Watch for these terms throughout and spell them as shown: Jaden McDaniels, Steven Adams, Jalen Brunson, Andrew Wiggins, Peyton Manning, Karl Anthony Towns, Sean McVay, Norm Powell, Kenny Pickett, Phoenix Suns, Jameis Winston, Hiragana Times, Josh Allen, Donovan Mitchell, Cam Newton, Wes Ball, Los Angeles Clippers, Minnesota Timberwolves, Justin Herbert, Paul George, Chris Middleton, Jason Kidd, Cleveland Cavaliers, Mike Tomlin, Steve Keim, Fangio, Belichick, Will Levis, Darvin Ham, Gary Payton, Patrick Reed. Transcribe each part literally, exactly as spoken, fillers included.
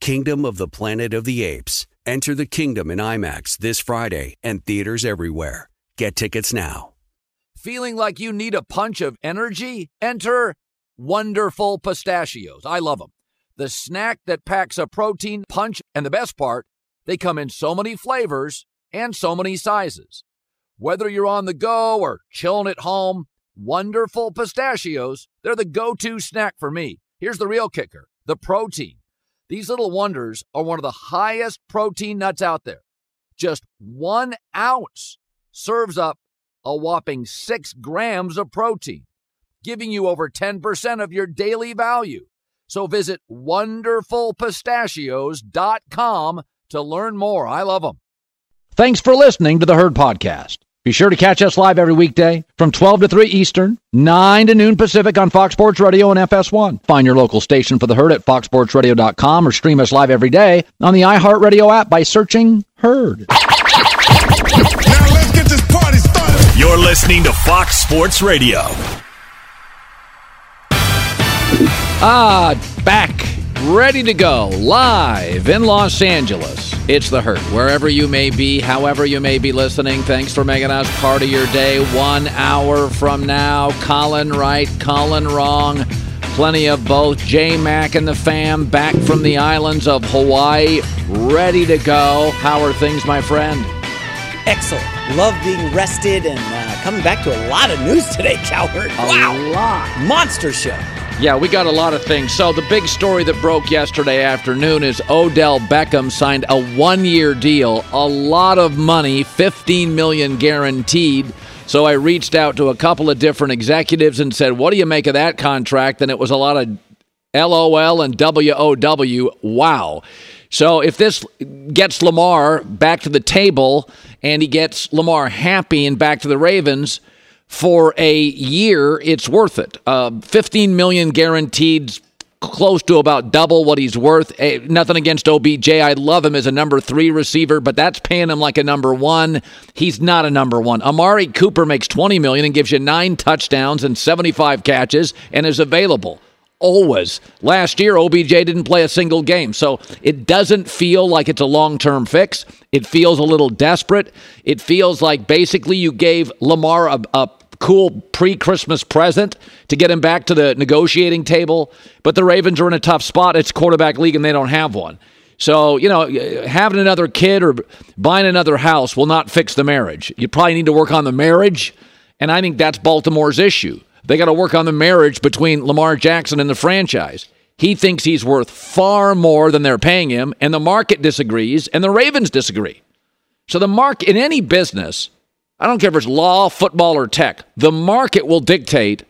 Kingdom of the Planet of the Apes. Enter the kingdom in IMAX this Friday and theaters everywhere. Get tickets now. Feeling like you need a punch of energy? Enter Wonderful Pistachios. I love them. The snack that packs a protein punch, and the best part, they come in so many flavors and so many sizes. Whether you're on the go or chilling at home, Wonderful Pistachios, they're the go-to snack for me. Here's the real kicker, the protein. These little wonders are one of the highest protein nuts out there. Just one ounce serves up a whopping six grams of protein, giving you over ten percent of your daily value. So visit wonderful pistachios dot com to learn more. I love them. Thanks for listening to the Herd Podcast. Be sure to catch us live every weekday from twelve to three Eastern, nine to noon Pacific on Fox Sports Radio and F S one. Find your local station for The Herd at fox sports radio dot com or stream us live every day on the iHeartRadio app by searching Herd. Now let's get this party started. You're listening to Fox Sports Radio. Ah, back, ready to go, live in Los Angeles. It's The Herd. Wherever you may be, however you may be listening, thanks for making us part of your day. One hour from now, Colin right, Colin wrong, plenty of both. J-Mac and the fam back from the islands of Hawaii, ready to go. How are things, my friend? Excellent. Love being rested and uh, coming back to a lot of news today, Cowherd. Wow. A lot. Monster show. Yeah, we got a lot of things. So the big story that broke yesterday afternoon is Odell Beckham signed a one-year deal, a lot of money, fifteen million dollars guaranteed. So I reached out to a couple of different executives and said, what do you make of that contract? And it was a lot of LOL and W O W. Wow. So if this gets Lamar back to the table and he gets Lamar happy and back to the Ravens, for a year, it's worth it. Uh, fifteen million dollars guaranteed, close to about double what he's worth. Hey, nothing against O B J. I love him as a number three receiver, but that's paying him like a number one. He's not a number one. Amari Cooper makes twenty million dollars and gives you nine touchdowns and seventy-five catches and is available. Always. Last year, O B J didn't play a single game, so it doesn't feel like it's a long-term fix. It feels a little desperate. It feels like basically you gave Lamar a, a cool pre-Christmas present to get him back to the negotiating table, but the Ravens are in a tough spot. It's quarterback league, and they don't have one. So, you know, having another kid or buying another house will not fix the marriage. You probably need to work on the marriage, and I think that's Baltimore's issue. They got to work on the marriage between Lamar Jackson and the franchise. He thinks he's worth far more than they're paying him, and the market disagrees, and the Ravens disagree. So the market, in any business, I don't care if it's law, football, or tech, the market will dictate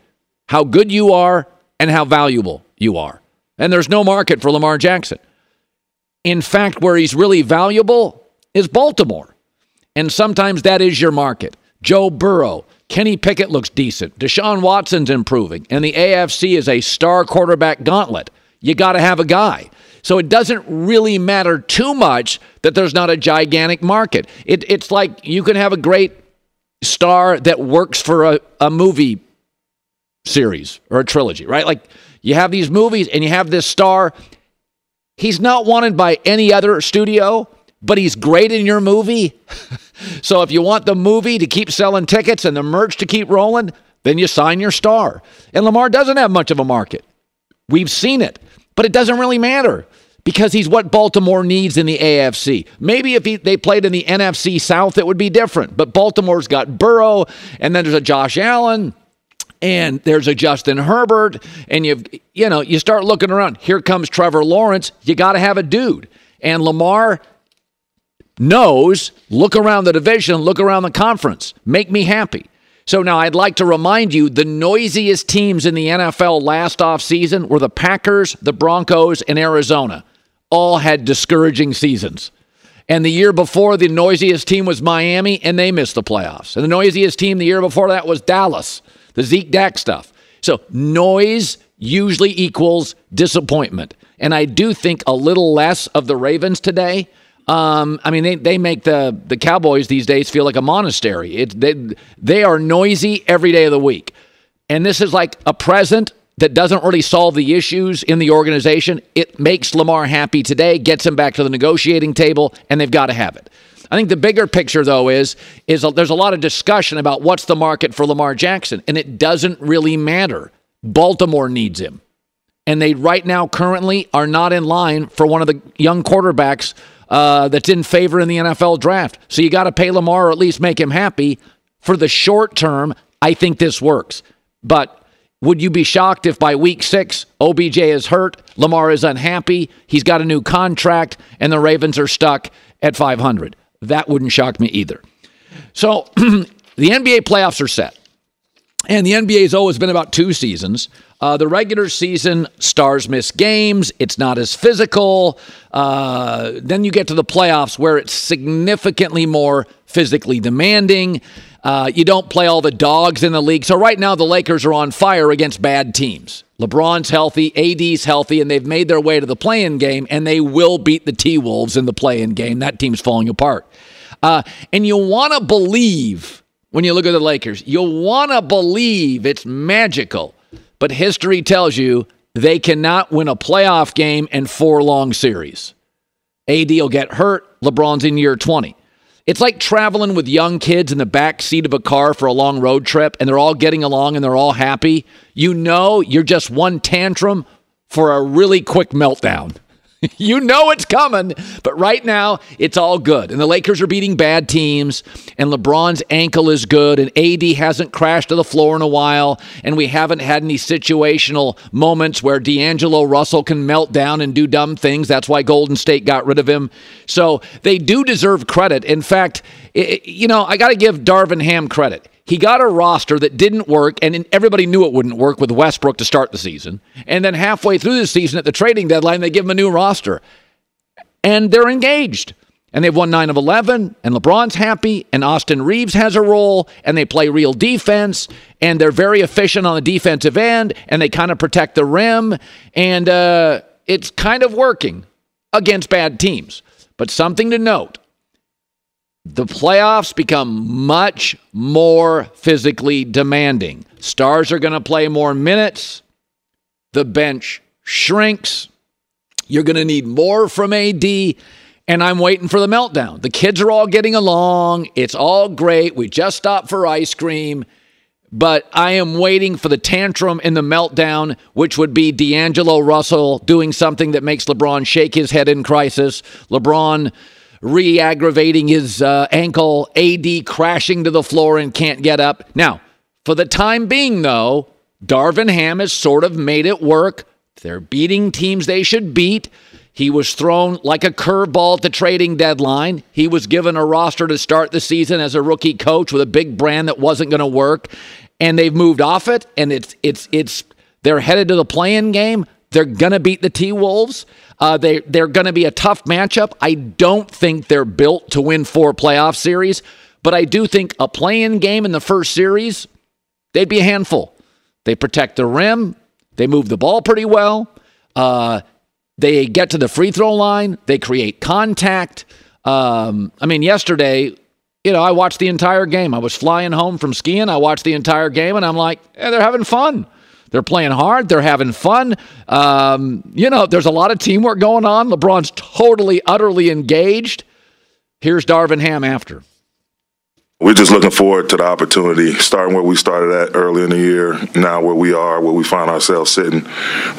how good you are and how valuable you are. And there's no market for Lamar Jackson. In fact, where he's really valuable is Baltimore. And sometimes that is your market. Joe Burrow, Kenny Pickett looks decent. Deshaun Watson's improving. And the A F C is a star quarterback gauntlet. You got to have a guy. So it doesn't really matter too much that there's not a gigantic market. It, it's like you can have a great star that works for a, a movie series or a trilogy, right? Like you have these movies and you have this star. He's not wanted by any other studio, but he's great in your movie. So if you want the movie to keep selling tickets and the merch to keep rolling, then you sign your star. And Lamar doesn't have much of a market. We've seen it, but it doesn't really matter because he's what Baltimore needs in the A F C. Maybe if he, they played in the N F C South, it would be different. But Baltimore's got Burrow, and then there's a Josh Allen, and there's a Justin Herbert, and you've, you know, you start looking around. Here comes Trevor Lawrence. You got to have a dude. And Lamar knows, look around the division, look around the conference. Make me happy. So now I'd like to remind you, the noisiest teams in the N F L last offseason were the Packers, the Broncos, and Arizona. All had discouraging seasons. And the year before, the noisiest team was Miami, and they missed the playoffs. And the noisiest team the year before that was Dallas, the Zeke Dak stuff. So noise usually equals disappointment. And I do think a little less of the Ravens today. Um, I mean, they, they make the, the Cowboys these days feel like a monastery. It, they, they are noisy every day of the week. And this is like a present that doesn't really solve the issues in the organization. It makes Lamar happy today, gets him back to the negotiating table, and they've got to have it. I think the bigger picture, though, is, is a, there's a lot of discussion about what's the market for Lamar Jackson, and it doesn't really matter. Baltimore needs him. And they right now currently are not in line for one of the young quarterbacks Uh, that's in favor in the N F L draft. So you got to pay Lamar or at least make him happy. For the short term, I think this works. But would you be shocked if by week six, O B J is hurt, Lamar is unhappy, he's got a new contract, and the Ravens are stuck at five hundred? That wouldn't shock me either. So the N B A playoffs are set. And the N B A has always been about two seasons. Uh, the regular season, stars miss games. It's not as physical. Uh, then you get to the playoffs where it's significantly more physically demanding. Uh, you don't play all the dogs in the league. So right now the Lakers are on fire against bad teams. LeBron's healthy, A D's healthy, and they've made their way to the play-in game, and they will beat the T-Wolves in the play-in game. That team's falling apart. Uh, and you want to believe, when you look at the Lakers, you want to believe it's magical. But history tells you they cannot win a playoff game and four long series. A D will get hurt. LeBron's in year twenty. It's like traveling with young kids in the back seat of a car for a long road trip, and they're all getting along and they're all happy. You know you're just one tantrum for a really quick meltdown. You know it's coming, but right now it's all good. And the Lakers are beating bad teams, and LeBron's ankle is good, and A D hasn't crashed to the floor in a while, and we haven't had any situational moments where D'Angelo Russell can melt down and do dumb things. That's why Golden State got rid of him. So they do deserve credit. In fact, it, you know, I got to give Darvin Ham credit. He got a roster that didn't work, and everybody knew it wouldn't work with Westbrook to start the season. And then halfway through the season at the trading deadline, they give him a new roster. And they're engaged. And they've won nine of eleven, and LeBron's happy, and Austin Reeves has a role, and they play real defense, and they're very efficient on the defensive end, and they kind of protect the rim, and uh, it's kind of working against bad teams. But something to note. The playoffs become much more physically demanding. Stars are going to play more minutes. The bench shrinks. You're going to need more from A D. And I'm waiting for the meltdown. The kids are all getting along. It's all great. We just stopped for ice cream. But I am waiting for the tantrum and the meltdown, which would be D'Angelo Russell doing something that makes LeBron shake his head in crisis. LeBron re-aggravating his uh, ankle, A D crashing to the floor and can't get up. Now, for the time being, though, Darvin Ham has sort of made it work. They're beating teams they should beat. He was thrown like a curveball at the trading deadline. He was given a roster to start the season as a rookie coach with a big brand that wasn't going to work, and they've moved off it, and it's it's it's they're headed to the play-in game. They're going to beat the T-Wolves. Uh, they, they're going to be a tough matchup. I don't think they're built to win four playoff series, but I do think a play-in game in the first series, they'd be a handful. They protect the rim. They move the ball pretty well. Uh, they get to the free throw line. They create contact. Um, I mean, yesterday, you know, I watched the entire game. I was flying home from skiing. I watched the entire game, and I'm like, eh, they're having fun. They're playing hard. They're having fun. Um, you know, there's a lot of teamwork going on. LeBron's totally, utterly engaged. Here's Darvin Ham after. We're just looking forward to the opportunity, starting where we started at early in the year, now where we are, where we find ourselves sitting.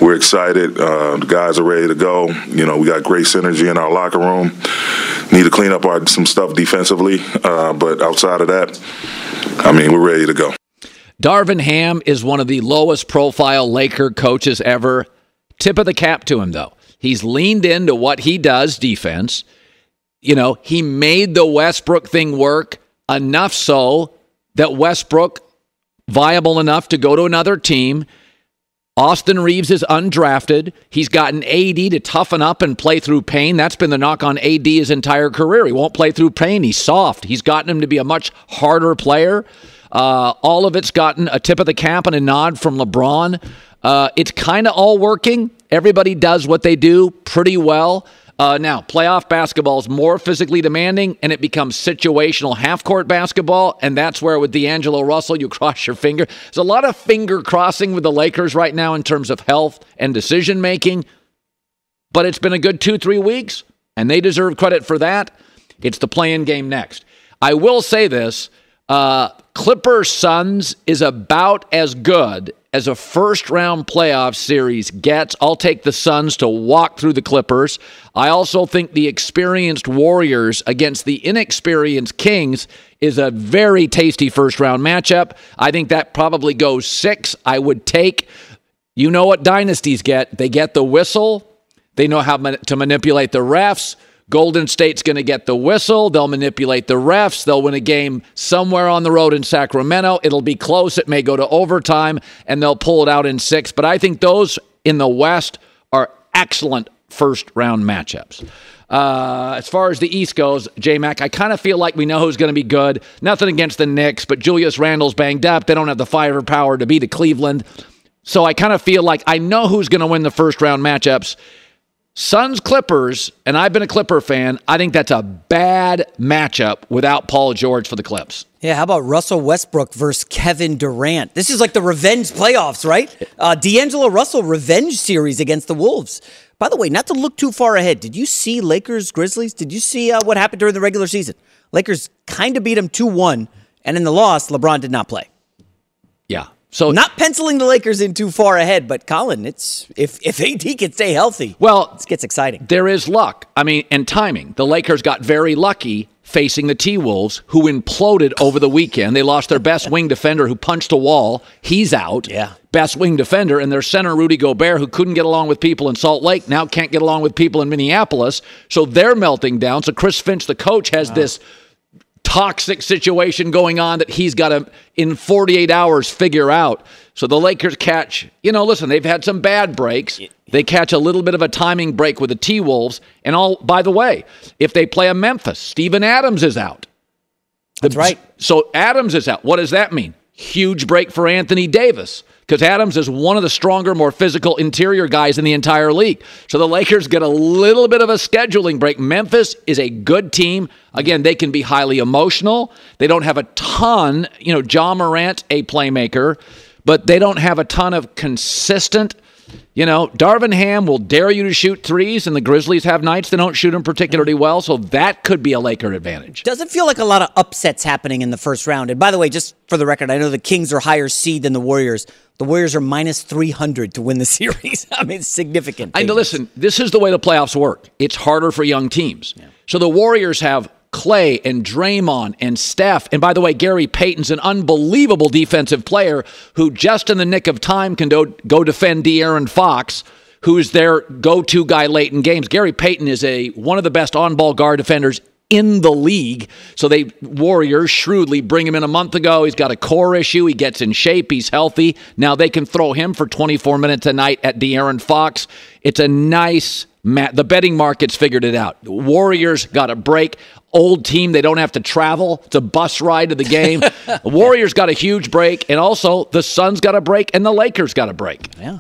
We're excited. Uh, the guys are ready to go. You know, we got great synergy in our locker room. Need to clean up our some stuff defensively, uh, but outside of that, I mean, we're ready to go. Darvin Ham is one of the lowest profile Laker coaches ever. Tip of the cap to him, though. He's leaned into what he does, defense. You know, he made the Westbrook thing work. Enough so that Westbrook, viable enough to go to another team. Austin Reeves is undrafted. He's gotten A D to toughen up and play through pain. That's been the knock on A D his entire career. He won't play through pain. He's soft. He's gotten him to be a much harder player. Uh, all of it's gotten a tip of the cap and a nod from LeBron. Uh, it's kind of all working. Everybody does what they do pretty well. Uh, now, playoff basketball is more physically demanding, and it becomes situational half-court basketball, and that's where with D'Angelo Russell, you cross your finger. There's a lot of finger-crossing with the Lakers right now in terms of health and decision-making, but it's been a good two, three weeks, and they deserve credit for that. It's the play-in game next. I will say this, uh, Clippers Suns is about as good as a first-round playoff series gets. I'll take the Suns to walk through the Clippers. I also think the experienced Warriors against the inexperienced Kings is a very tasty first-round matchup. I think that probably goes six. I would take, you know what dynasties get. They get the whistle. They know how to manipulate the refs. Golden State's going to get the whistle. They'll manipulate the refs. They'll win a game somewhere on the road in Sacramento. It'll be close. It may go to overtime, and they'll pull it out in six. But I think those in the West are excellent first-round matchups. Uh, as far as the East goes, J-Mac, I kind of feel like we know who's going to be good. Nothing against the Knicks, but Julius Randle's banged up. They don't have the firepower to beat a Cleveland. So I kind of feel like I know who's going to win the first-round matchups. Suns Clippers, and I've been a Clipper fan, I think that's a bad matchup without Paul George for the Clips. Yeah, how about Russell Westbrook versus Kevin Durant? This is like the revenge playoffs, right? Uh, D'Angelo Russell revenge series against the Wolves. By the way, not to look too far ahead, did you see Lakers, Grizzlies? Did you see uh, what happened during the regular season? Lakers kind of beat them two one, and in the loss, LeBron did not play. Yeah. So not penciling the Lakers in too far ahead, but Colin, it's if if A D can stay healthy, well, this gets exciting. There is luck. I mean, and timing. The Lakers got very lucky facing the T-Wolves, who imploded over the weekend. They lost their best wing defender who punched a wall. He's out. Yeah. Best wing defender, and their center, Rudy Gobert, who couldn't get along with people in Salt Lake, now can't get along with people in Minneapolis. So they're melting down. So Chris Finch, the coach, has wow. this toxic situation going on that he's got to, in forty-eight hours, figure out. So the Lakers catch, you know, listen, they've had some bad breaks. They catch a little bit of a timing break with the T-Wolves. And all, by the way, if they play a Memphis, Steven Adams is out. The, That's right. So Adams is out. What does that mean? Huge break for Anthony Davis, because Adams is one of the stronger, more physical interior guys in the entire league. So the Lakers get a little bit of a scheduling break. Memphis is a good team. Again, they can be highly emotional. They don't have a ton, you know, Ja Morant, a playmaker, but they don't have a ton of consistent, you know, Darvin Ham will dare you to shoot threes, and the Grizzlies have nights they don't shoot them particularly well, so that could be a Laker advantage. Doesn't feel like a lot of upsets happening in the first round. And by the way, just for the record, I know the Kings are higher seed than the Warriors. The Warriors are minus three hundred to win the series. I mean, it's significant. And listen, this is the way the playoffs work. It's harder for young teams. Yeah. So the Warriors have Klay and Draymond and Steph. And by the way, Gary Payton's an unbelievable defensive player who just in the nick of time can do, go defend De'Aaron Fox, who is their go-to guy late in games. Gary Payton is a one of the best on-ball guard defenders in the league. So they Warriors shrewdly bring him in a month ago. He's got a core issue. He gets in shape. He's healthy. Now they can throw him for twenty-four minutes a night at De'Aaron Fox. It's a nice Matt, the betting market's figured it out. Warriors got a break. Old team, they don't have to travel. It's a bus ride to the game. Warriors got a huge break, and also the Suns got a break, and the Lakers got a break. Yeah,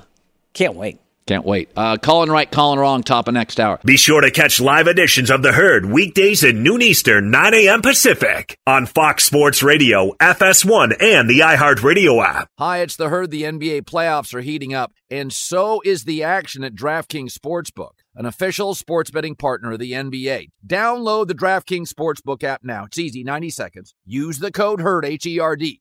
can't wait. Can't wait. Uh, calling right, calling wrong, top of next hour. Be sure to catch live editions of The Herd weekdays at noon Eastern, nine a.m. Pacific on Fox Sports Radio, F S one, and the iHeartRadio app. Hi, it's The Herd. The N B A playoffs are heating up, and so is the action at DraftKings Sportsbook, an official sports betting partner of the N B A. Download the DraftKings Sportsbook app now. It's easy, ninety seconds. Use the code HERD, H E R D.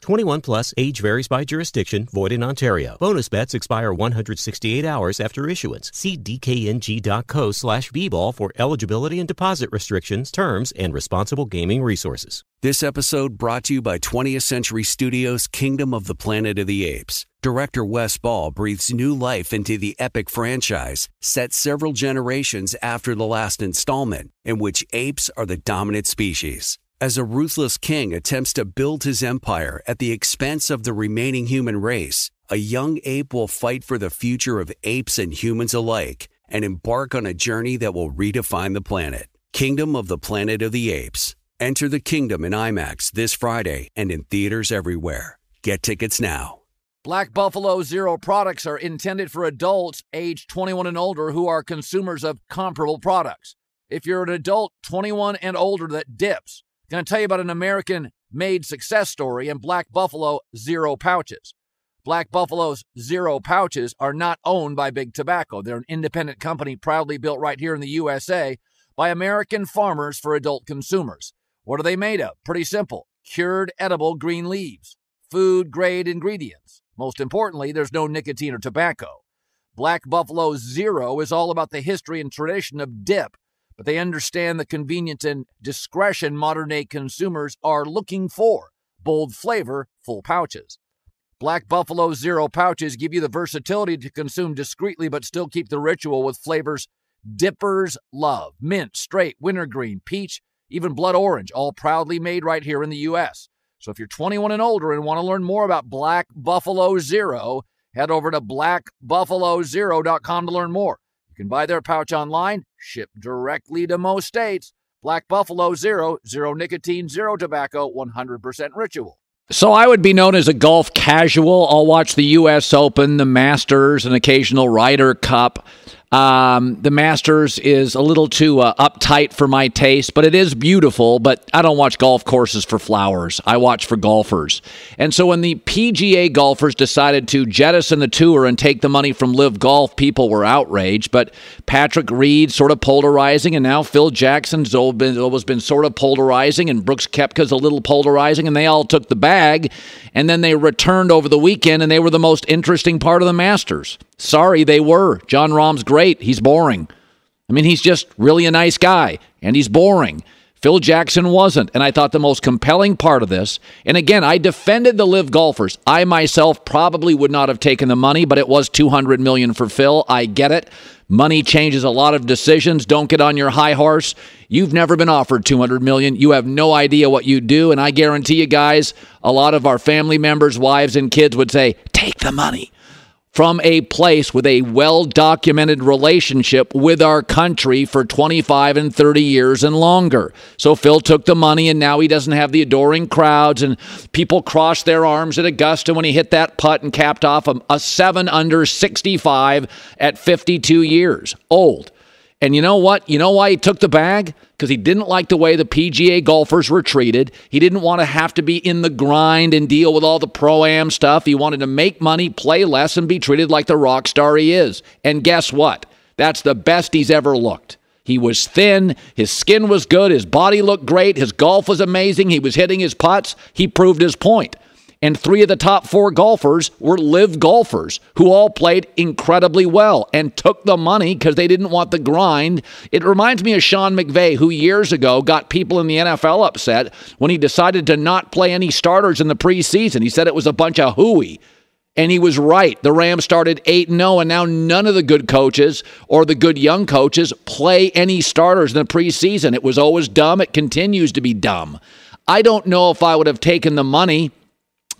twenty-one plus, age varies by jurisdiction, void in Ontario. Bonus bets expire one hundred sixty-eight hours after issuance. See dkng.co slash bball for eligibility and deposit restrictions, terms, and responsible gaming resources. This episode brought to you by twentieth century studios' Kingdom of the Planet of the Apes. Director Wes Ball breathes new life into the epic franchise, set several generations after the last installment, in which apes are the dominant species. As a ruthless king attempts to build his empire at the expense of the remaining human race, a young ape will fight for the future of apes and humans alike and embark on a journey that will redefine the planet. Kingdom of the Planet of the Apes. Enter the kingdom in IMAX this Friday and in theaters everywhere. Get tickets now. Black Buffalo Zero products are intended for adults age twenty-one and older who are consumers of comparable products. If you're an adult twenty-one and older that dips, going to tell you about an American-made success story in Black Buffalo Zero pouches. Black Buffalo's Zero pouches are not owned by Big Tobacco. They're an independent company proudly built right here in the U S A by American farmers for adult consumers. What are they made of? Pretty simple. Cured edible green leaves. Food-grade ingredients. Most importantly, there's no nicotine or tobacco. Black Buffalo Zero is all about the history and tradition of dip, but they understand the convenience and discretion modern-day consumers are looking for. Bold flavor, full pouches. Black Buffalo Zero pouches give you the versatility to consume discreetly but still keep the ritual with flavors dippers love. Mint, straight, wintergreen, peach, even blood orange, all proudly made right here in the U S. So if you're twenty-one and older and want to learn more about Black Buffalo Zero, head over to black buffalo zero dot com to learn more. You can buy their pouch online, ship directly to most states. Black Buffalo Zero, zero nicotine, zero tobacco, one hundred percent ritual. So I would be known as a golf casual. I'll watch the U S Open, the Masters, an occasional Ryder Cup. Um, the Masters is a little too uh, uptight for my taste, but it is beautiful. But I don't watch golf courses for flowers. I watch for golfers. And so when the P G A golfers decided to jettison the tour and take the money from Live Golf, people were outraged. But Patrick Reed sort of polarizing, and now Phil Jackson's always been sort of polarizing, and Brooks Koepka's a little polarizing, and they all took the bag. And then they returned over the weekend, and they were the most interesting part of the Masters. Sorry, they were. John Rahm's great. He's boring. I mean, he's just really a nice guy, and he's boring. Phil Jackson wasn't, and I thought the most compelling part of this, and again, I defended the Live golfers. I myself probably would not have taken the money, but it was two hundred million dollars for Phil. I get it. Money changes a lot of decisions. Don't get on your high horse. You've never been offered two hundred million dollars. You have no idea what you do, and I guarantee you guys, a lot of our family members, wives, and kids would say, take the money. From a place with a well-documented relationship with our country for twenty-five and thirty years and longer. So Phil took the money, and now he doesn't have the adoring crowds, and people crossed their arms at Augusta when he hit that putt and capped off a, a seven under sixty-five at fifty-two years old. And you know what? You know why he took the bag? Because he didn't like the way the P G A golfers were treated. He didn't want to have to be in the grind and deal with all the pro-am stuff. He wanted to make money, play less, and be treated like the rock star he is. And guess what? That's the best he's ever looked. He was thin. His skin was good. His body looked great. His golf was amazing. He was hitting his putts. He proved his point. And three of the top four golfers were Live golfers who all played incredibly well and took the money because they didn't want the grind. It reminds me of Sean McVay, who years ago got people in the N F L upset when he decided to not play any starters in the preseason. He said it was a bunch of hooey. And he was right. The Rams started eight and oh, and now none of the good coaches or the good young coaches play any starters in the preseason. It was always dumb. It continues to be dumb. I don't know if I would have taken the money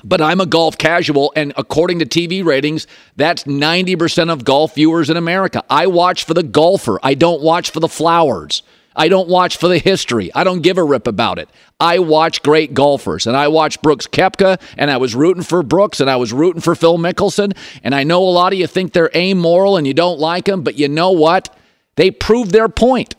But I'm a golf casual, and according to T V ratings, that's ninety percent of golf viewers in America. I watch for the golfer. I don't watch for the flowers. I don't watch for the history. I don't give a rip about it. I watch great golfers, and I watch Brooks Koepka, and I was rooting for Brooks, and I was rooting for Phil Mickelson, and I know a lot of you think they're amoral and you don't like them, but you know what? They proved their point.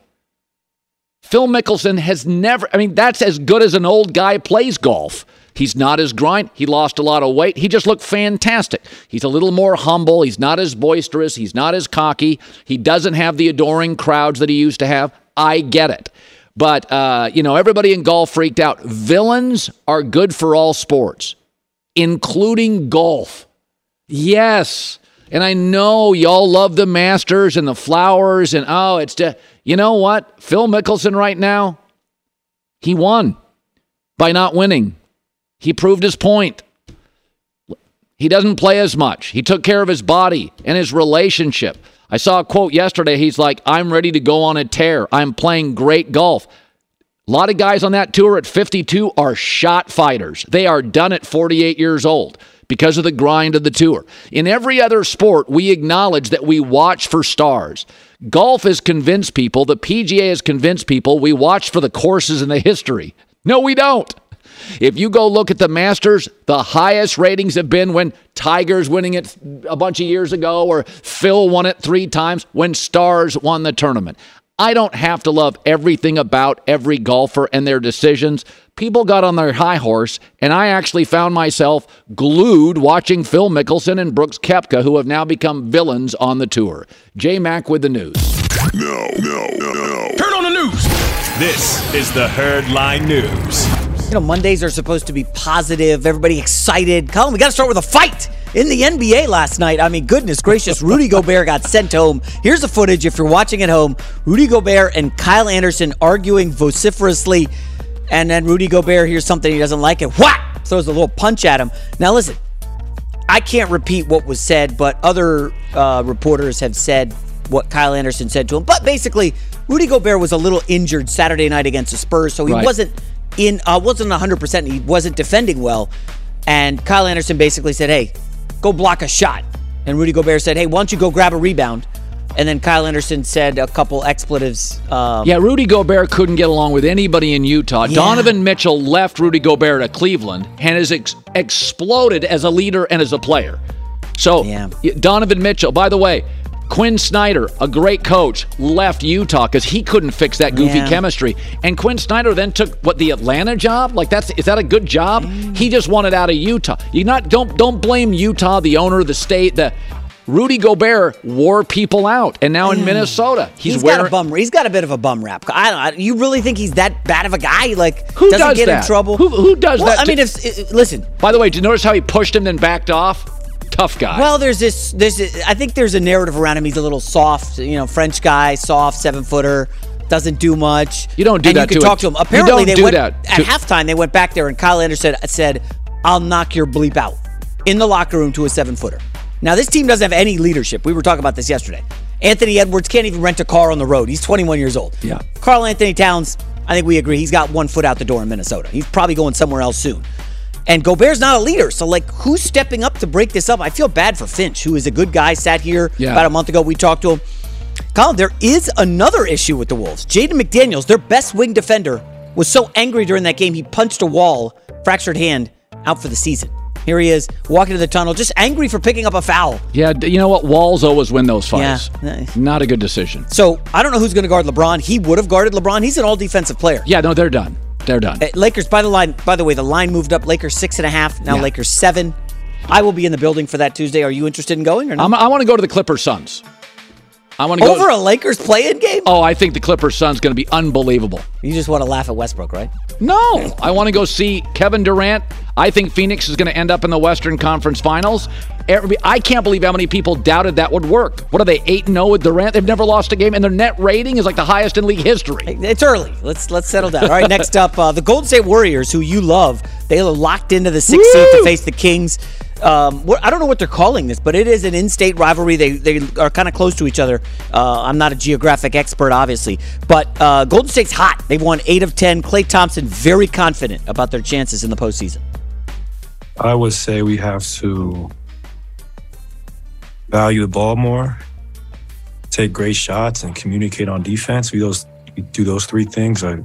Phil Mickelson has never, I mean, that's as good as an old guy plays golf. He's not as grind. He lost a lot of weight. He just looked fantastic. He's a little more humble. He's not as boisterous. He's not as cocky. He doesn't have the adoring crowds that he used to have. I get it. But, uh, you know, everybody in golf freaked out. Villains are good for all sports, including golf. Yes. And I know y'all love the Masters and the flowers and, oh, it's just, you know what? Phil Mickelson right now, he won by not winning. He proved his point. He doesn't play as much. He took care of his body and his relationship. I saw a quote yesterday. He's like, I'm ready to go on a tear. I'm playing great golf. A lot of guys on that tour at fifty-two are shot fighters. They are done at forty-eight years old because of the grind of the tour. In every other sport, we acknowledge that we watch for stars. Golf has convinced people, the P G A has convinced people, we watch for the courses and the history. No, we don't. If you go look at the Masters, the highest ratings have been when Tiger's winning it a bunch of years ago or Phil won it three times, when stars won the tournament. I don't have to love everything about every golfer and their decisions. People got on their high horse, and I actually found myself glued watching Phil Mickelson and Brooks Koepka, who have now become villains on the tour. J Mac with the news. No, no, no, no. Turn on the news. This is the Herdline News. You know, Mondays are supposed to be positive, everybody excited. Colin, we got to start with a fight in the N B A last night. I mean, goodness gracious, Rudy Gobert got sent home. Here's the footage if you're watching at home. Rudy Gobert and Kyle Anderson arguing vociferously. And then Rudy Gobert hears something he doesn't like and whack! Throws a little punch at him. Now, listen, I can't repeat what was said, but other uh, reporters have said what Kyle Anderson said to him. But basically, Rudy Gobert was a little injured Saturday night against the Spurs, so he right. wasn't... In uh, wasn't one hundred percent. He wasn't defending well. And Kyle Anderson basically said, hey, go block a shot. And Rudy Gobert said, hey, why don't you go grab a rebound? And then Kyle Anderson said a couple expletives. Um, yeah, Rudy Gobert couldn't get along with anybody in Utah. Yeah. Donovan Mitchell left Rudy Gobert at Cleveland and has ex- exploded as a leader and as a player. So yeah. Donovan Mitchell, by the way, Quinn Snyder, a great coach, left Utah because he couldn't fix that goofy yeah. chemistry. And Quinn Snyder then took, what, the Atlanta job? Like, that's is that a good job? Mm. He just wanted out of Utah. You not don't don't blame Utah, the owner, the state. The Rudy Gobert wore people out, and now in mm. Minnesota, he's, he's wearing. Got a bum, he's got a bit of a bum rap. I don't. I, you really think he's that bad of a guy? Like, who doesn't does get that? in trouble? Who, who does well, that? I mean, if it, listen. By the way, did you notice how he pushed him then backed off? Tough guy. Well, there's this, this. I think there's a narrative around him. He's a little soft, you know, French guy, soft, seven-footer, doesn't do much. You don't do and that. You can talk it. to him. Apparently, they went at to- halftime. They went back there, and Kyle Anderson said, "I'll knock your bleep out" in the locker room to a seven-footer. Now, this team doesn't have any leadership. We were talking about this yesterday. Anthony Edwards can't even rent a car on the road. He's twenty-one years old. Yeah. Karl Anthony Towns. I think we agree. He's got one foot out the door in Minnesota. He's probably going somewhere else soon. And Gobert's not a leader, so, like, who's stepping up to break this up? I feel bad for Finch, who is a good guy, sat here yeah. about a month ago. We talked to him. Colin, there is another issue with the Wolves. Jaden McDaniels, their best wing defender, was so angry during that game, he punched a wall, fractured hand, out for the season. Here he is, walking to the tunnel, just angry for picking up a foul. Yeah, you know what? Walls always win those fights. Yeah. Not a good decision. So, I don't know who's going to guard LeBron. He would have guarded LeBron. He's an all-defensive player. Yeah, no, they're done. They're done. Lakers, by the line. By the way, the line moved up. Lakers six and a half. Now yeah. Lakers seven. I will be in the building for that Tuesday. Are you interested in going or not? I'm, I want to go to the Clippers Suns. I want to go over a Lakers play-in game. Oh, I think the Clippers Suns going to be unbelievable. You just want to laugh at Westbrook, right? No, I want to go see Kevin Durant. I think Phoenix is going to end up in the Western Conference Finals. I can't believe how many people doubted that would work. What are they, eight and oh with Durant? They've never lost a game, and their net rating is like the highest in league history. It's early. Let's let's settle down. All right, next up, uh, the Golden State Warriors, who you love. They are locked into the sixth seed to face the Kings. Um, I don't know what they're calling this, but it is an in-state rivalry. They they are kind of close to each other. Uh, I'm not a geographic expert, obviously, but uh, Golden State's hot. They've won eight of ten. Klay Thompson very confident about their chances in the postseason. I would say we have to value the ball more, take great shots, and communicate on defense. We those we do those three things. I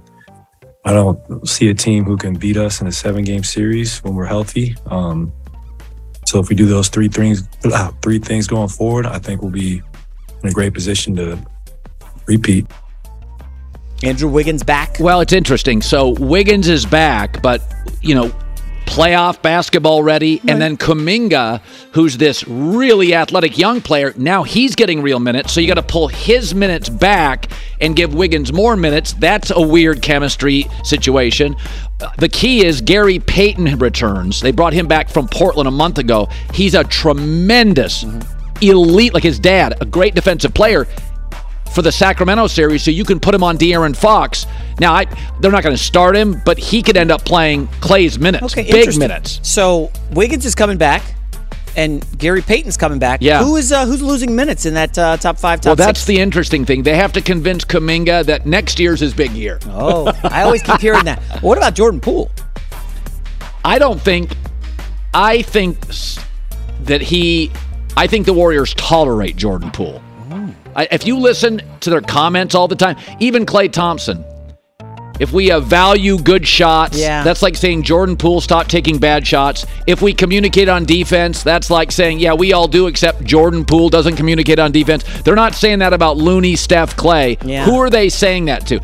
I don't see a team who can beat us in a seven-game series when we're healthy. Um, so if we do those three things, three things going forward, I think we'll be in a great position to repeat. Andrew Wiggins back? Well, it's interesting. So Wiggins is back, but, you know, playoff basketball ready. Right. And then Kuminga, who's this really athletic young player, now he's getting real minutes. So you got to pull his minutes back and give Wiggins more minutes. That's a weird chemistry situation. The key is Gary Payton returns. They brought him back from Portland a month ago. He's a tremendous, mm-hmm. elite, like his dad, a great defensive player for the Sacramento series, so you can put him on De'Aaron Fox. Now, I, they're not going to start him, but he could end up playing Klay's minutes, okay, big minutes. So Wiggins is coming back, and Gary Payton's coming back. Yeah. Who is, uh, who's losing minutes in that uh, top five, top well, six? Well, that's the interesting thing. They have to convince Kuminga that next year's his big year. Oh, I always keep hearing that. What about Jordan Poole? I don't think – I think that he – I think the Warriors tolerate Jordan Poole. If you listen to their comments all the time, even Klay Thompson, if we uh, value good shots, yeah. that's like saying Jordan Poole stop taking bad shots. If we communicate on defense, that's like saying, yeah, we all do, except Jordan Poole doesn't communicate on defense. They're not saying that about Looney, Steph, Klay. Yeah. Who are they saying that to?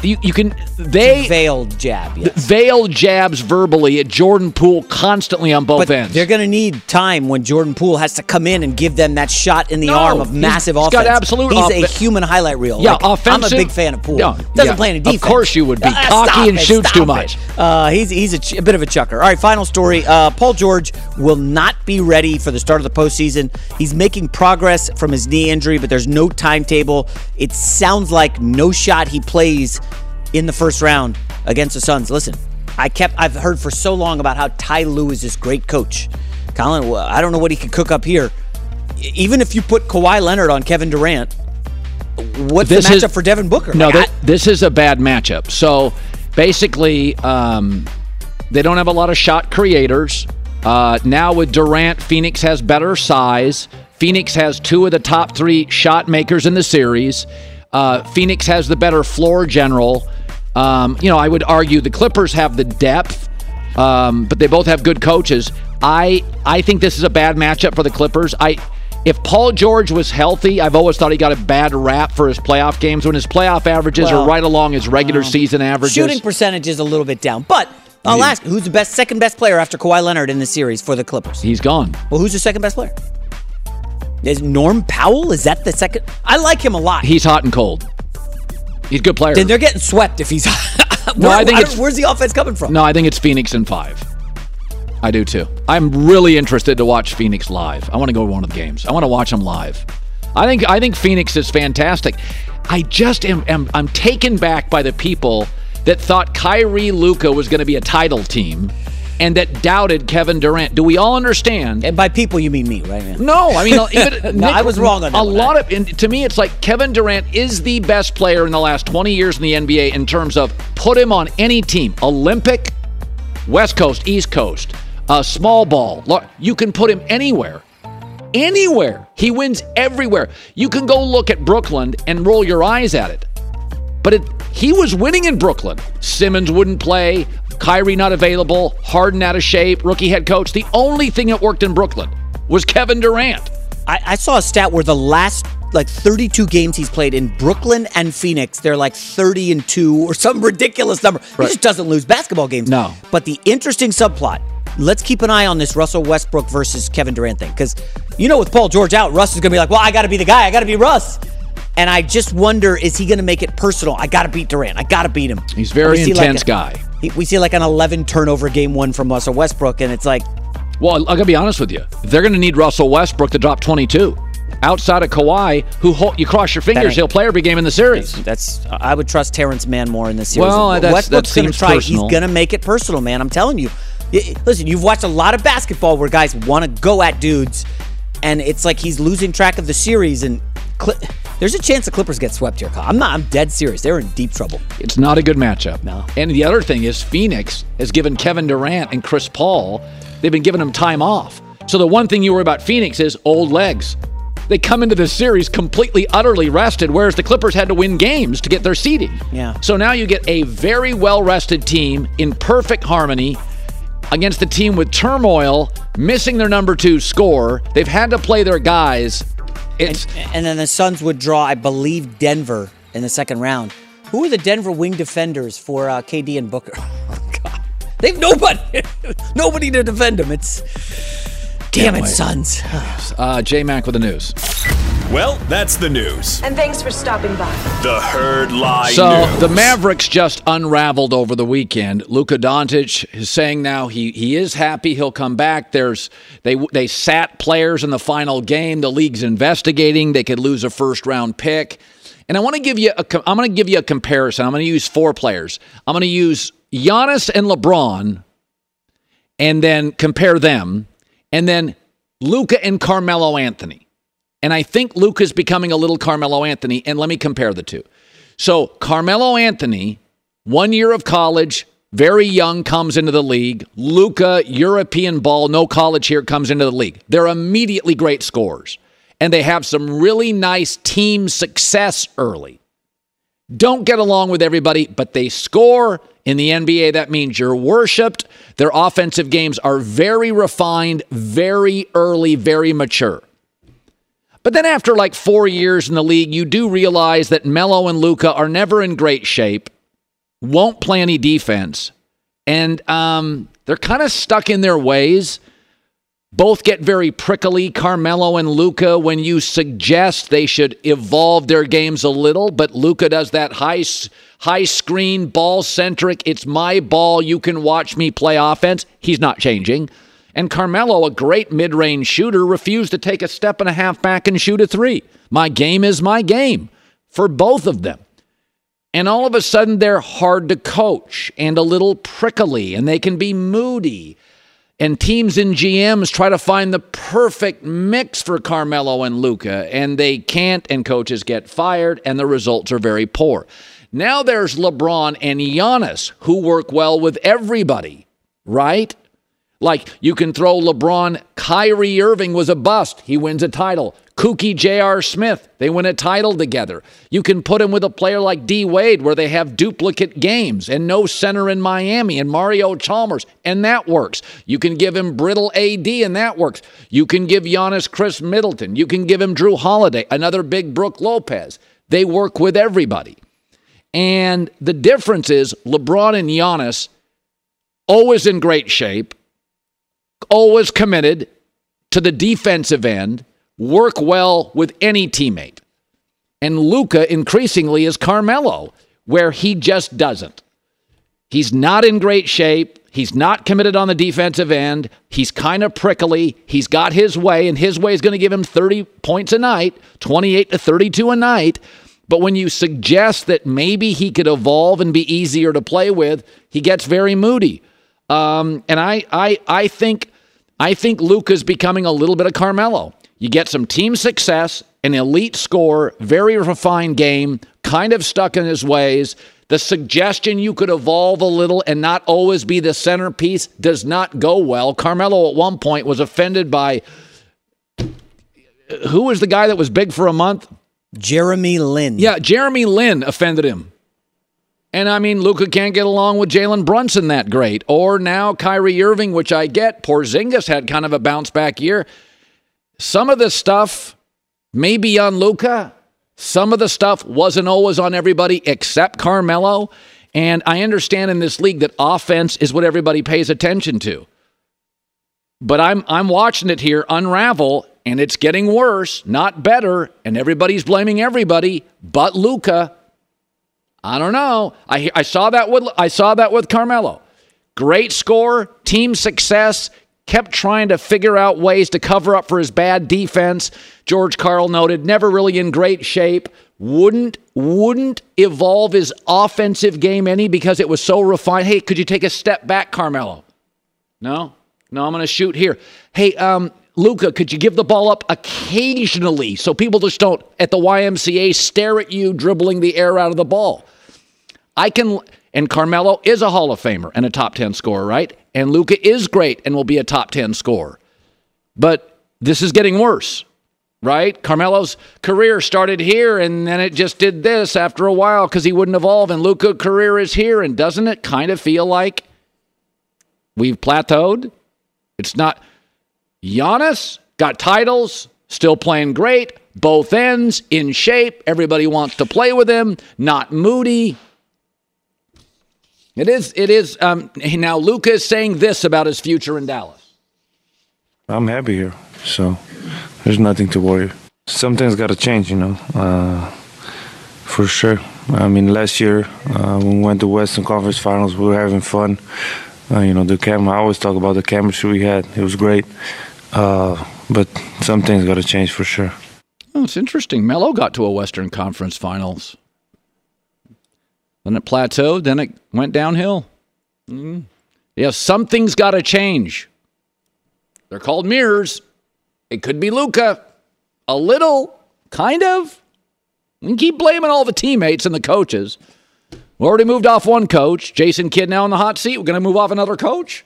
You, you can they veiled jab, yes. veiled jabs verbally at Jordan Poole constantly on both but ends. They're going to need time when Jordan Poole has to come in and give them that shot in the no, arm of massive he's, offense. He's got absolute. He's off- a human highlight reel. Yeah, like, offensive. I'm a big fan of Poole. No, doesn't yeah, play any defense. Of course, you would be ah, cocky and it, shoots too it. much. Uh, he's he's a, ch- a bit of a chucker. All right, final story. Uh, Paul George will not be ready for the start of the postseason. He's making progress from his knee injury, but there's no timetable. It sounds like no shot he plays in the first round against the Suns. Listen, I kept, I've heard for so long about how Ty Lue is this great coach. Colin, I don't know what he could cook up here. Even if you put Kawhi Leonard on Kevin Durant, what's this the matchup is, for Devin Booker? No, like, this, I, this is a bad matchup. So basically, um, they don't have a lot of shot creators. Uh, now with Durant, Phoenix has better size. Phoenix has two of the top three shot makers in the series. Uh, Phoenix has the better floor general. Um, you know, I would argue the Clippers have the depth, um, but they both have good coaches. I I think this is a bad matchup for the Clippers. I if Paul George was healthy, I've always thought he got a bad rap for his playoff games when his playoff averages well, are right along his regular um, season averages. Shooting percentage is a little bit down, but I'll yeah. ask, who's the best second best player after Kawhi Leonard in the series for the Clippers? He's gone. Well, who's the second best player? Is Norm Powell? Is that the second? I like him a lot. He's hot and cold. He's a good player. Then they're getting swept if he's hot. Where, no, I think I, it's, where's the offense coming from? No, I think it's Phoenix in five. I do too. I'm really interested to watch Phoenix live. I want to go to one of the games. I want to watch them live. I think I think Phoenix is fantastic. I just am, am I'm taken back by the people that thought Kyrie Luka was going to be a title team. And that doubted Kevin Durant. Do we all understand? And by people, you mean me, right, man? No, I mean, even, no, Nick, I was wrong on that. A lot of, and to me, it's like Kevin Durant is the best player in the last twenty years in the N B A in terms of put him on any team, Olympic, West Coast, East Coast, uh, small ball. You can put him anywhere, anywhere. He wins everywhere. You can go look at Brooklyn and roll your eyes at it. But it, he was winning in Brooklyn. Simmons wouldn't play. Kyrie not available. Harden out of shape. Rookie head coach. The only thing that worked in Brooklyn was Kevin Durant. I, I saw a stat where the last like thirty-two games he's played in Brooklyn and Phoenix, they're like thirty and two or some ridiculous number. Right. He just doesn't lose basketball games. No. But the interesting subplot, let's keep an eye on this Russell Westbrook versus Kevin Durant thing. Because, you know, with Paul George out, Russ is going to be like, well, I got to be the guy. I got to be Russ. And I just wonder, is he going to make it personal? I got to beat Durant. I got to beat him. He's a very intense like a, guy. We see like an eleven turnover game one from Russell Westbrook, and it's like... Well, I'm going to be honest with you. They're going to need Russell Westbrook to drop twenty-two. Outside of Kawhi, who hold, you cross your fingers, he'll play every game in the series. That's, that's I would trust Terrence Mann more in this series. Well, that's, Westbrook's that going to try. Personal. He's going to make it personal, man. I'm telling you. Listen, you've watched a lot of basketball where guys want to go at dudes, and it's like he's losing track of the series, and... Cl- There's a chance the Clippers get swept here, Kyle. I'm not. I'm dead serious. They're in deep trouble. It's not a good matchup. No. And the other thing is Phoenix has given Kevin Durant and Chris Paul They've been giving them time off. So the one thing you worry about Phoenix is old legs. They come into this series completely, utterly rested, whereas the Clippers had to win games to get their seeding. Yeah. So now you get a very well-rested team in perfect harmony against the team with turmoil, missing their number two scorer. They've had to play their guys. It's and, and then the Suns would draw, I believe, Denver in the second round. Who are the Denver wing defenders for uh, K D and Booker? Oh, God. They've nobody. Nobody to defend them. It's... Damn it, Suns. uh, J-Mac with the news. Well, that's the news. And thanks for stopping by. The Herd Lie So, news. The Mavericks just unraveled over the weekend. Luka Doncic is saying now he, he is happy. He'll come back. There's They they sat players in the final game. The league's investigating. They could lose a first-round pick. And I want to give you a, I'm going to give you a comparison. I'm going to use four players. I'm going to use Giannis and LeBron and then compare them. And then Luka and Carmelo Anthony. And I think Luka's becoming a little Carmelo Anthony, and let me compare the two. So Carmelo Anthony, one year of college, very young, comes into the league. Luka, European ball, no college here, comes into the league. They're immediately great scorers. And they have some really nice team success early. Don't get along with everybody, but they score. In the N B A, that means you're worshipped. Their offensive games are very refined, very early, very mature. But then after like four years in the league, you do realize that Melo and Luka are never in great shape, won't play any defense, and um, they're kind of stuck in their ways. Both get very prickly, Carmelo and Luka, when you suggest they should evolve their games a little, but Luka does that high high screen, ball-centric, it's my ball, you can watch me play offense. He's not changing. And Carmelo, a great mid-range shooter, refused to take a step and a half back and shoot a three. My game is my game for both of them. And all of a sudden, they're hard to coach and a little prickly, and they can be moody. And teams and G Ms try to find the perfect mix for Carmelo and Luka, and they can't, and coaches get fired, and the results are very poor. Now there's LeBron and Giannis, who work well with everybody, right? Like, you can throw LeBron, Kyrie Irving was a bust. He wins a title. Kookie J R Smith, they win a title together. You can put him with a player like D. Wade, where they have duplicate games and no center in Miami, and Mario Chalmers, and that works. You can give him brittle A D, and that works. You can give Giannis Chris Middleton. You can give him Drew Holiday, another big Brook Lopez. They work with everybody. And the difference is LeBron and Giannis, always in great shape, always committed to the defensive end, work well with any teammate. And Luka increasingly is Carmelo, where he just doesn't. He's not in great shape. He's not committed on the defensive end. He's kind of prickly. He's got his way, and his way is going to give him thirty points a night, twenty-eight to thirty-two a night. But when you suggest that maybe he could evolve and be easier to play with, he gets very moody. Um, and I, I, I think, I think Luka's becoming a little bit of Carmelo. You get some team success, an elite score, very refined game, kind of stuck in his ways. The suggestion you could evolve a little and not always be the centerpiece does not go well. Carmelo at one point was offended by who was the guy that was big for a month? Jeremy Lin. Yeah, Jeremy Lin offended him. And, I mean, Luka can't get along with Jalen Brunson that great. Or now Kyrie Irving, which I get. Porzingis had kind of a bounce-back year. Some of the stuff may be on Luka. Some of the stuff wasn't always on everybody except Carmelo. And I understand in this league that offense is what everybody pays attention to. But I'm I'm watching it here unravel, and it's getting worse, not better, and everybody's blaming everybody but Luka. I don't know. I I saw that with I saw that with Carmelo. Great score, team success, kept trying to figure out ways to cover up for his bad defense. George Karl noted, never really in great shape. Wouldn't wouldn't evolve his offensive game any because it was so refined. Hey, could you take a step back, Carmelo? No, no, I'm going to shoot here. Hey, um, Luka, could you give the ball up occasionally so people just don't, at the Y M C A, stare at you dribbling the air out of the ball? I can, And Carmelo is a Hall of Famer and a top ten scorer, right? And Luka is great and will be a top ten scorer. But this is getting worse, right? Carmelo's career started here, and then it just did this after a while because he wouldn't evolve, and Luka's career is here, and doesn't it kind of feel like we've plateaued? It's not. Giannis got titles, still playing great, both ends, in shape. Everybody wants to play with him, not moody. It is, it is, um, now Luka is saying this about his future in Dallas. I'm happy here, so there's nothing to worry. Something's got to change, you know, uh, for sure. I mean, last year uh, when we went to Western Conference Finals, we were having fun. Uh, you know, the camera, I always talk about the chemistry we had. It was great. Uh, but something's got to change for sure. Oh, it's interesting. Melo got to a Western Conference Finals. Then it plateaued. Then it went downhill. Mm. Yeah, something's got to change. They're called mirrors. It could be Luka. A little, kind of. You can keep blaming all the teammates and the coaches. We already moved off one coach. Jason Kidd now in the hot seat. We're going to move off another coach.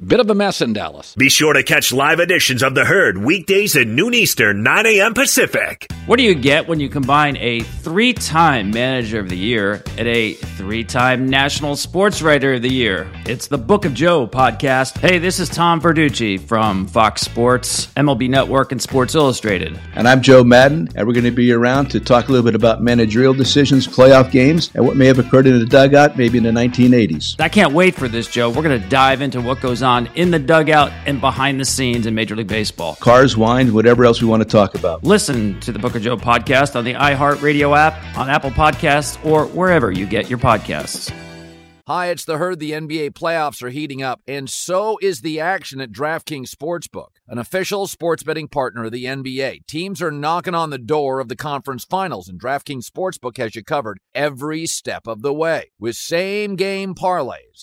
Bit of a mess in Dallas. Be sure to catch live editions of The Herd weekdays at noon Eastern, nine a.m. Pacific. What do you get when you combine a three-time Manager of the Year and a three-time National Sports Writer of the Year? It's the Book of Joe podcast. Hey, this is Tom Verducci from Fox Sports, M L B Network, and Sports Illustrated. And I'm Joe Madden, and we're going to be around to talk a little bit about managerial decisions, playoff games, and what may have occurred in the dugout, maybe in the nineteen eighties. I can't wait for this, Joe. We're going to dive into what goes on in the dugout and behind the scenes in Major League Baseball. Cars, wine, whatever else we want to talk about. Listen to the Book of Joe podcast on the iHeartRadio app, on Apple Podcasts, or wherever you get your podcasts. Hi, it's The Herd. The N B A playoffs are heating up, and so is the action at DraftKings Sportsbook, an official sports betting partner of the N B A. Teams are knocking on the door of the conference finals, and DraftKings Sportsbook has you covered every step of the way with same-game parlays,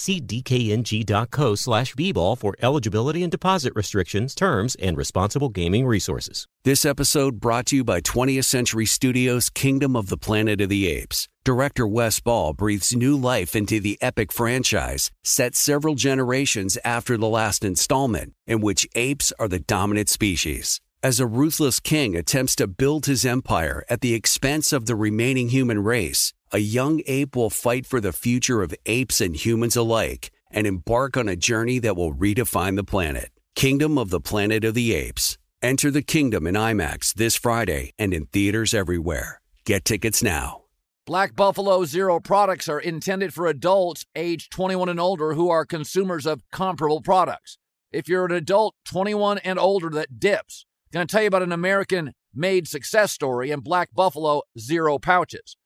See dkng.co slash bball for eligibility and deposit restrictions, terms, and responsible gaming resources. This episode brought to you by twentieth century Studios' Kingdom of the Planet of the Apes. Director Wes Ball breathes new life into the epic franchise, set several generations after the last installment, in which apes are the dominant species. As a ruthless king attempts to build his empire at the expense of the remaining human race, a young ape will fight for the future of apes and humans alike, and embark on a journey that will redefine the planet. Kingdom of the Planet of the Apes. Enter the kingdom in IMAX this Friday and in theaters everywhere. Get tickets now. Black Buffalo Zero products are intended for adults age twenty-one and older who are consumers of comparable products. If you're an adult twenty-one and older that dips, I'm going to tell you about an American-made success story in Black Buffalo Zero pouches.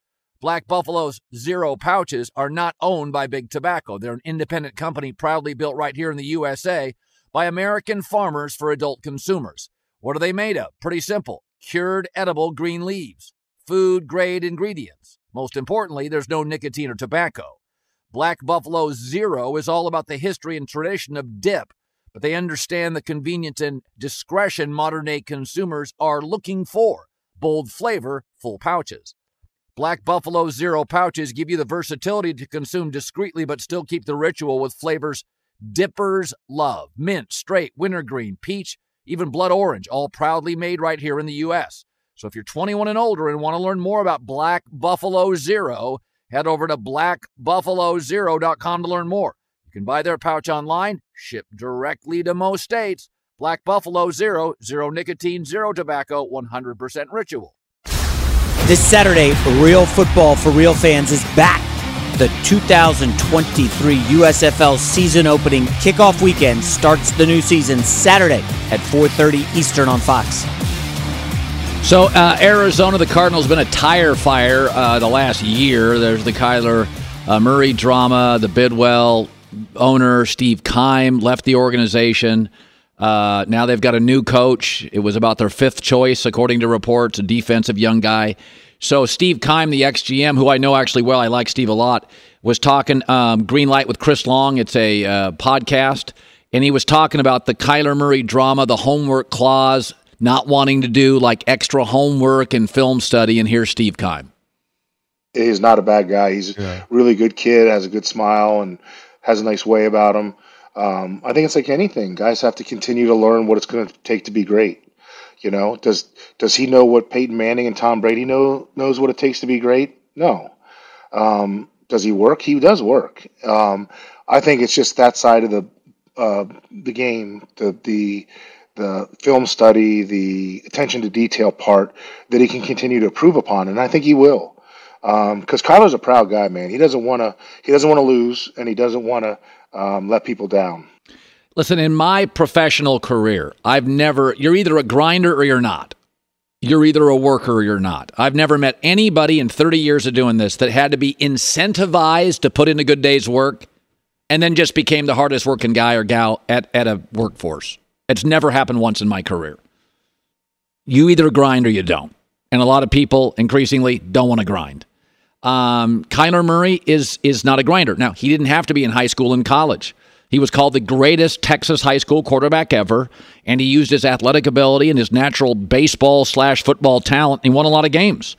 Black Buffalo's Zero pouches are not owned by Big Tobacco. They're an independent company proudly built right here in the U S A by American farmers for adult consumers. What are they made of? Pretty simple. Cured edible green leaves. Food-grade ingredients. Most importantly, there's no nicotine or tobacco. Black Buffalo Zero is all about the history and tradition of dip, but they understand the convenience and discretion modern-day consumers are looking for. Bold flavor, full pouches. Black Buffalo Zero pouches give you the versatility to consume discreetly but still keep the ritual with flavors dippers love. Mint, straight, wintergreen, peach, even blood orange, all proudly made right here in the U S. So if you're twenty-one and older and want to learn more about Black Buffalo Zero, Head over to black buffalo zero dot com to learn more. You can buy their pouch online, ship directly to most states. Black Buffalo Zero, zero nicotine, zero tobacco, one hundred percent ritual. This Saturday, Real Football for Real Fans is back. The two thousand twenty-three U S F L season opening kickoff weekend starts the new season Saturday at four thirty Eastern on Fox. So uh, Arizona, the Cardinals, been a tire fire uh, the last year. There's the Kyler uh, Murray drama. The Bidwell owner, Steve Keim, left the organization. Uh, now they've got a new coach. It was about their fifth choice, according to reports, a defensive young guy. So Steve Keim, the ex-G M, who I know actually well, I like Steve a lot, was talking um, Green Light with Chris Long. It's a uh, podcast. And he was talking about the Kyler Murray drama, the homework clause, not wanting to do like extra homework and film study. And here's Steve Keim. He's not a bad guy. He's yeah. a really good kid, has a good smile, and has a nice way about him. Um, I think it's like anything. Guys have to continue to learn what it's going to take to be great. You know, does does he know what Peyton Manning and Tom Brady know knows what it takes to be great? No. Um, does he work? He does work. Um, I think it's just that side of the uh, the game, the the the film study, the attention to detail part that he can continue to improve upon, and I think he will. Because um, Kyler's a proud guy, man. He doesn't want to. He doesn't want to lose, and he doesn't want to um, let people down. Listen, in my professional career, I've never. You're either a grinder or you're not. You're either a worker or you're not. I've never met anybody in thirty years of doing this that had to be incentivized to put in a good day's work, and then just became the hardest working guy or gal at at a workforce. It's never happened once in my career. You either grind or you don't, and a lot of people increasingly don't want to grind. Um, Kyler Murray is is not a grinder. Now, he didn't have to be in high school and college. He was called the greatest Texas high school quarterback ever, and he used his athletic ability and his natural baseball slash football talent and won a lot of games.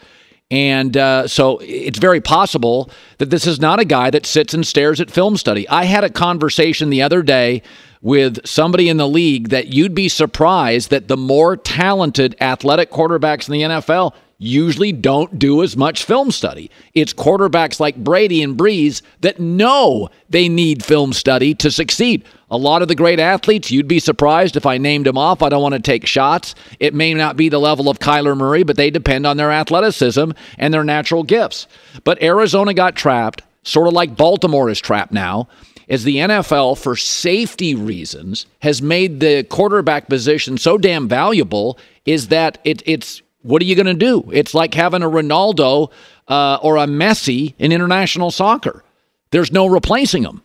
And uh, so it's very possible that this is not a guy that sits and stares at film study. I had a conversation the other day with somebody in the league that you'd be surprised that the more talented athletic quarterbacks in the N F L usually don't do as much film study. It's quarterbacks like Brady and Breeze that know they need film study to succeed. A lot of the great athletes, you'd be surprised if I named them off. I don't want to take shots. It may not be the level of Kyler Murray, but they depend on their athleticism and their natural gifts. But Arizona got trapped, sort of like Baltimore is trapped now, as the N F L, for safety reasons, has made the quarterback position so damn valuable is that it, it's what are you going to do? It's like having a Ronaldo uh, or a Messi in international soccer. There's no replacing them.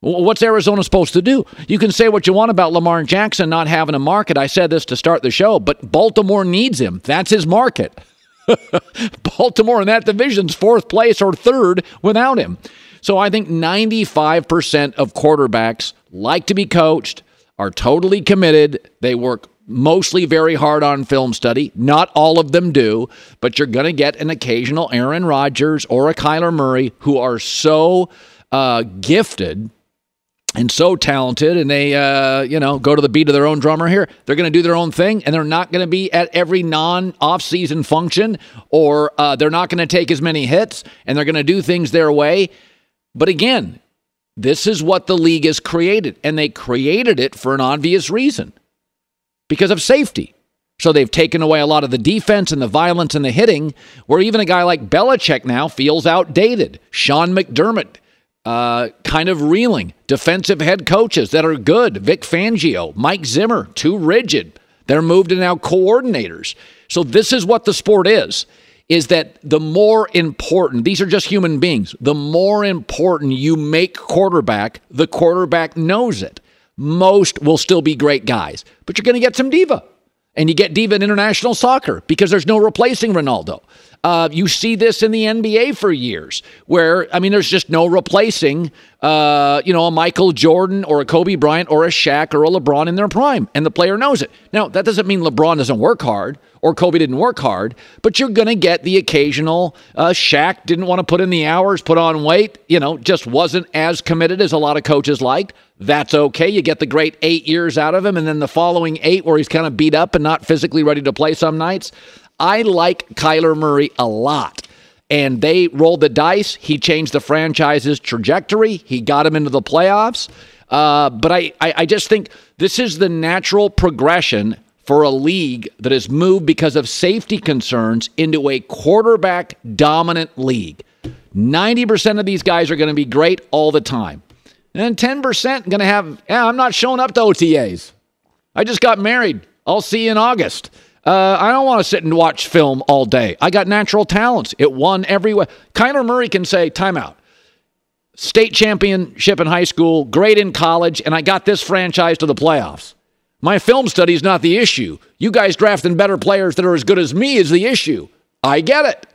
What's Arizona supposed to do? You can say what you want about Lamar Jackson not having a market. I said this to start the show, but Baltimore needs him. That's his market. Baltimore in that division's fourth place or third without him. So I think ninety-five percent of quarterbacks like to be coached, are totally committed. They work mostly very hard on film study. Not all of them do, but you're going to get an occasional Aaron Rodgers or a Kyler Murray who are so uh, gifted and so talented, and they uh, you know go to the beat of their own drummer here. They're going to do their own thing, and they're not going to be at every non-off-season function, or uh, they're not going to take as many hits, and they're going to do things their way. But again, this is what the league has created, and they created it for an obvious reason. Because of safety. So they've taken away a lot of the defense and the violence and the hitting, where even a guy like Belichick now feels outdated. Sean McDermott, uh, kind of reeling. Defensive head coaches that are good. Vic Fangio, Mike Zimmer, too rigid. They're moved to now coordinators. So this is what the sport is, is that the more important, these are just human beings, the more important you make quarterback, the quarterback knows it. Most will still be great guys, but you're going to get some diva, and you get diva in international soccer because there's no replacing Ronaldo. Uh, you see this in the N B A for years where, I mean, there's just no replacing, uh, you know, a Michael Jordan or a Kobe Bryant or a Shaq or a LeBron in their prime, and the player knows it. Now, that doesn't mean LeBron doesn't work hard or Kobe didn't work hard, but you're going to get the occasional uh, Shaq didn't want to put in the hours, put on weight, you know, just wasn't as committed as a lot of coaches liked. That's okay. You get the great eight years out of him, and then the following eight where he's kind of beat up and not physically ready to play some nights. I like Kyler Murray a lot, and they rolled the dice. He changed the franchise's trajectory. He got him into the playoffs. Uh, but I, I, I just think this is the natural progression for a league that has moved because of safety concerns into a quarterback-dominant league. ninety percent of these guys are going to be great all the time. And then ten percent going to have, yeah, I'm not showing up to O T As. I just got married. I'll see you in August. Uh, I don't want to sit and watch film all day. I got natural talents. It won everywhere. Kyler Murray can say, timeout. State championship in high school, great in college, and I got this franchise to the playoffs. My film study is not the issue. You guys drafting better players that are as good as me is the issue. I get it.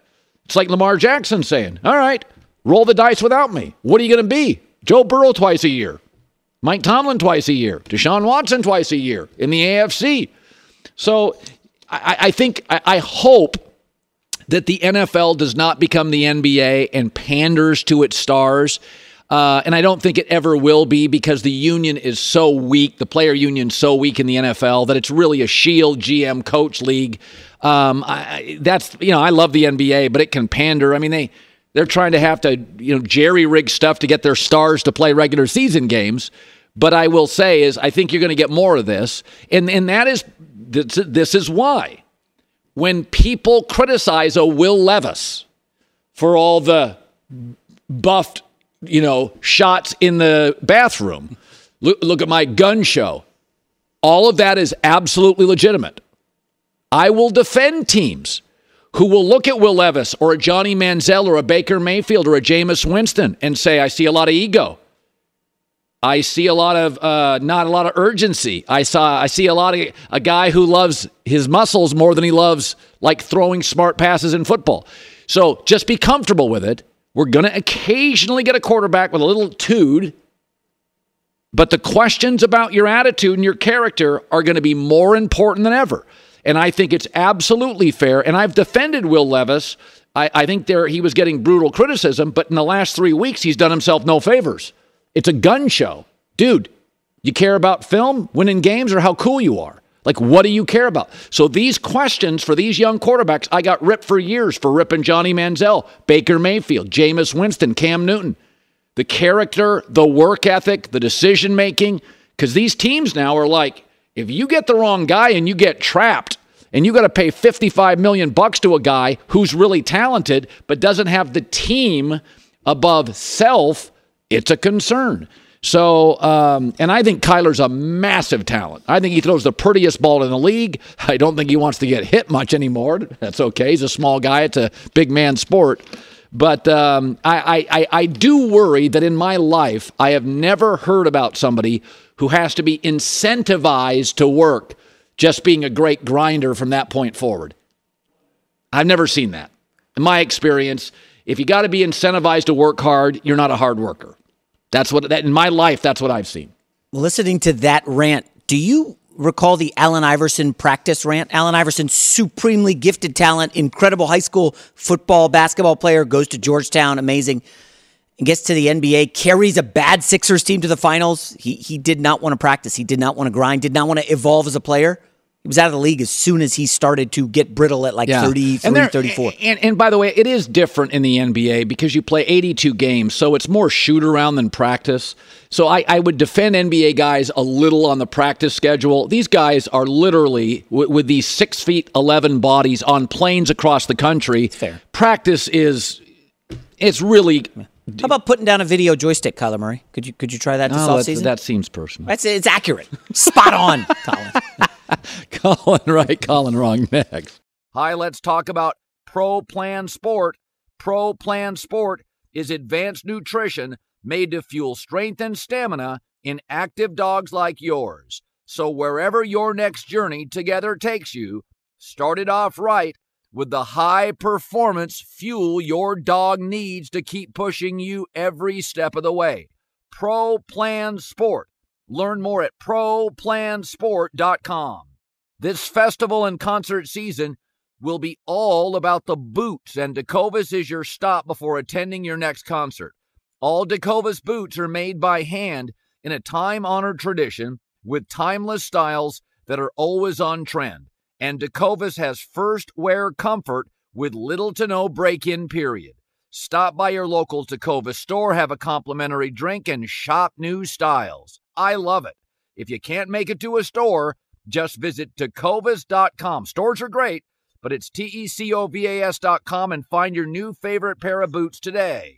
It's like Lamar Jackson saying, all right, roll the dice without me. What are you going to be? Joe Burrow twice a year. Mike Tomlin twice a year. Deshaun Watson twice a year in the A F C. So I, I think, I, I hope that the N F L does not become the N B A and panders to its stars. Uh, and I don't think it ever will be, because the union is so weak, the player union is so weak in the N F L, that it's really a shield G M coach league. Um, I, that's, you know, I love the N B A, but it can pander. I mean, they, they're trying to have to, you know, jerry-rig stuff to get their stars to play regular season games. But I will say is I think you're going to get more of this. And, and that is, this is why. When people criticize a Will Levis for all the buffed, you know, shots in the bathroom, look, look at my gun show, all of that is absolutely legitimate. I will defend teams who will look at Will Levis or a Johnny Manziel or a Baker Mayfield or a Jameis Winston and say, I see a lot of ego. I see a lot of uh, not a lot of urgency. I saw I see a lot of a guy who loves his muscles more than he loves like throwing smart passes in football. So just be comfortable with it. We're going to occasionally get a quarterback with a little tood, but the questions about your attitude and your character are going to be more important than ever. And I think it's absolutely fair. And I've defended Will Levis. I, I think there he was getting brutal criticism, but in the last three weeks he's done himself no favors. It's a gun show. Dude, you care about film, winning games, or how cool you are? Like, what do you care about? So these questions for these young quarterbacks, I got ripped for years for ripping Johnny Manziel, Baker Mayfield, Jameis Winston, Cam Newton. The character, the work ethic, the decision-making, because these teams now are like, if you get the wrong guy and you get trapped, and you got to pay fifty-five million dollars bucks to a guy who's really talented but doesn't have the team above self, it's a concern. So, um, and I think Kyler's a massive talent. I think he throws the prettiest ball in the league. I don't think he wants to get hit much anymore. That's okay. He's a small guy. It's a big man sport. But um, I, I, I do worry that in my life, I have never heard about somebody who has to be incentivized to work just being a great grinder from that point forward. I've never seen that. In my experience, if you got to be incentivized to work hard, you're not a hard worker. That's what that in my life, that's what I've seen. Listening to that rant, do you recall the Allen Iverson practice rant? Allen Iverson, supremely gifted talent, incredible high school football, basketball player, goes to Georgetown, amazing, and gets to the N B A, carries a bad Sixers team to the finals. He he did not want to practice. He did not want to grind, did not want to evolve as a player. He was out of the league as soon as he started to get brittle at like yeah. thirty-three, thirty-four. And, and, and by the way, it is different in the N B A because you play eighty-two games, so it's more shoot-around than practice. So I, I would defend N B A guys a little on the practice schedule. These guys are literally, w- with these six feet eleven bodies on planes across the country, fair. Practice is, it's really... How about putting down a video joystick, Kyler Murray? Could you could you try that this no, offseason? That seems personal. That's, it's accurate. Spot on, Colin. Colin right, Colin wrong next. Hi, let's talk about Pro Plan Sport. Pro Plan Sport is advanced nutrition made to fuel strength and stamina in active dogs like yours. So wherever your next journey together takes you, start it off right with the high-performance fuel your dog needs to keep pushing you every step of the way. Pro Plan Sport. Learn more at pro plan sport dot com. This festival and concert season will be all about the boots, and Decovas is your stop before attending your next concert. All Decovas boots are made by hand in a time-honored tradition with timeless styles that are always on trend. And Decovas has first wear comfort with little to no break-in period. Stop by your local Tecova store, have a complimentary drink, and shop new styles. I love it. If you can't make it to a store, just visit tecovas dot com. Stores are great, but it's T E C O V A S dot com and find your new favorite pair of boots today.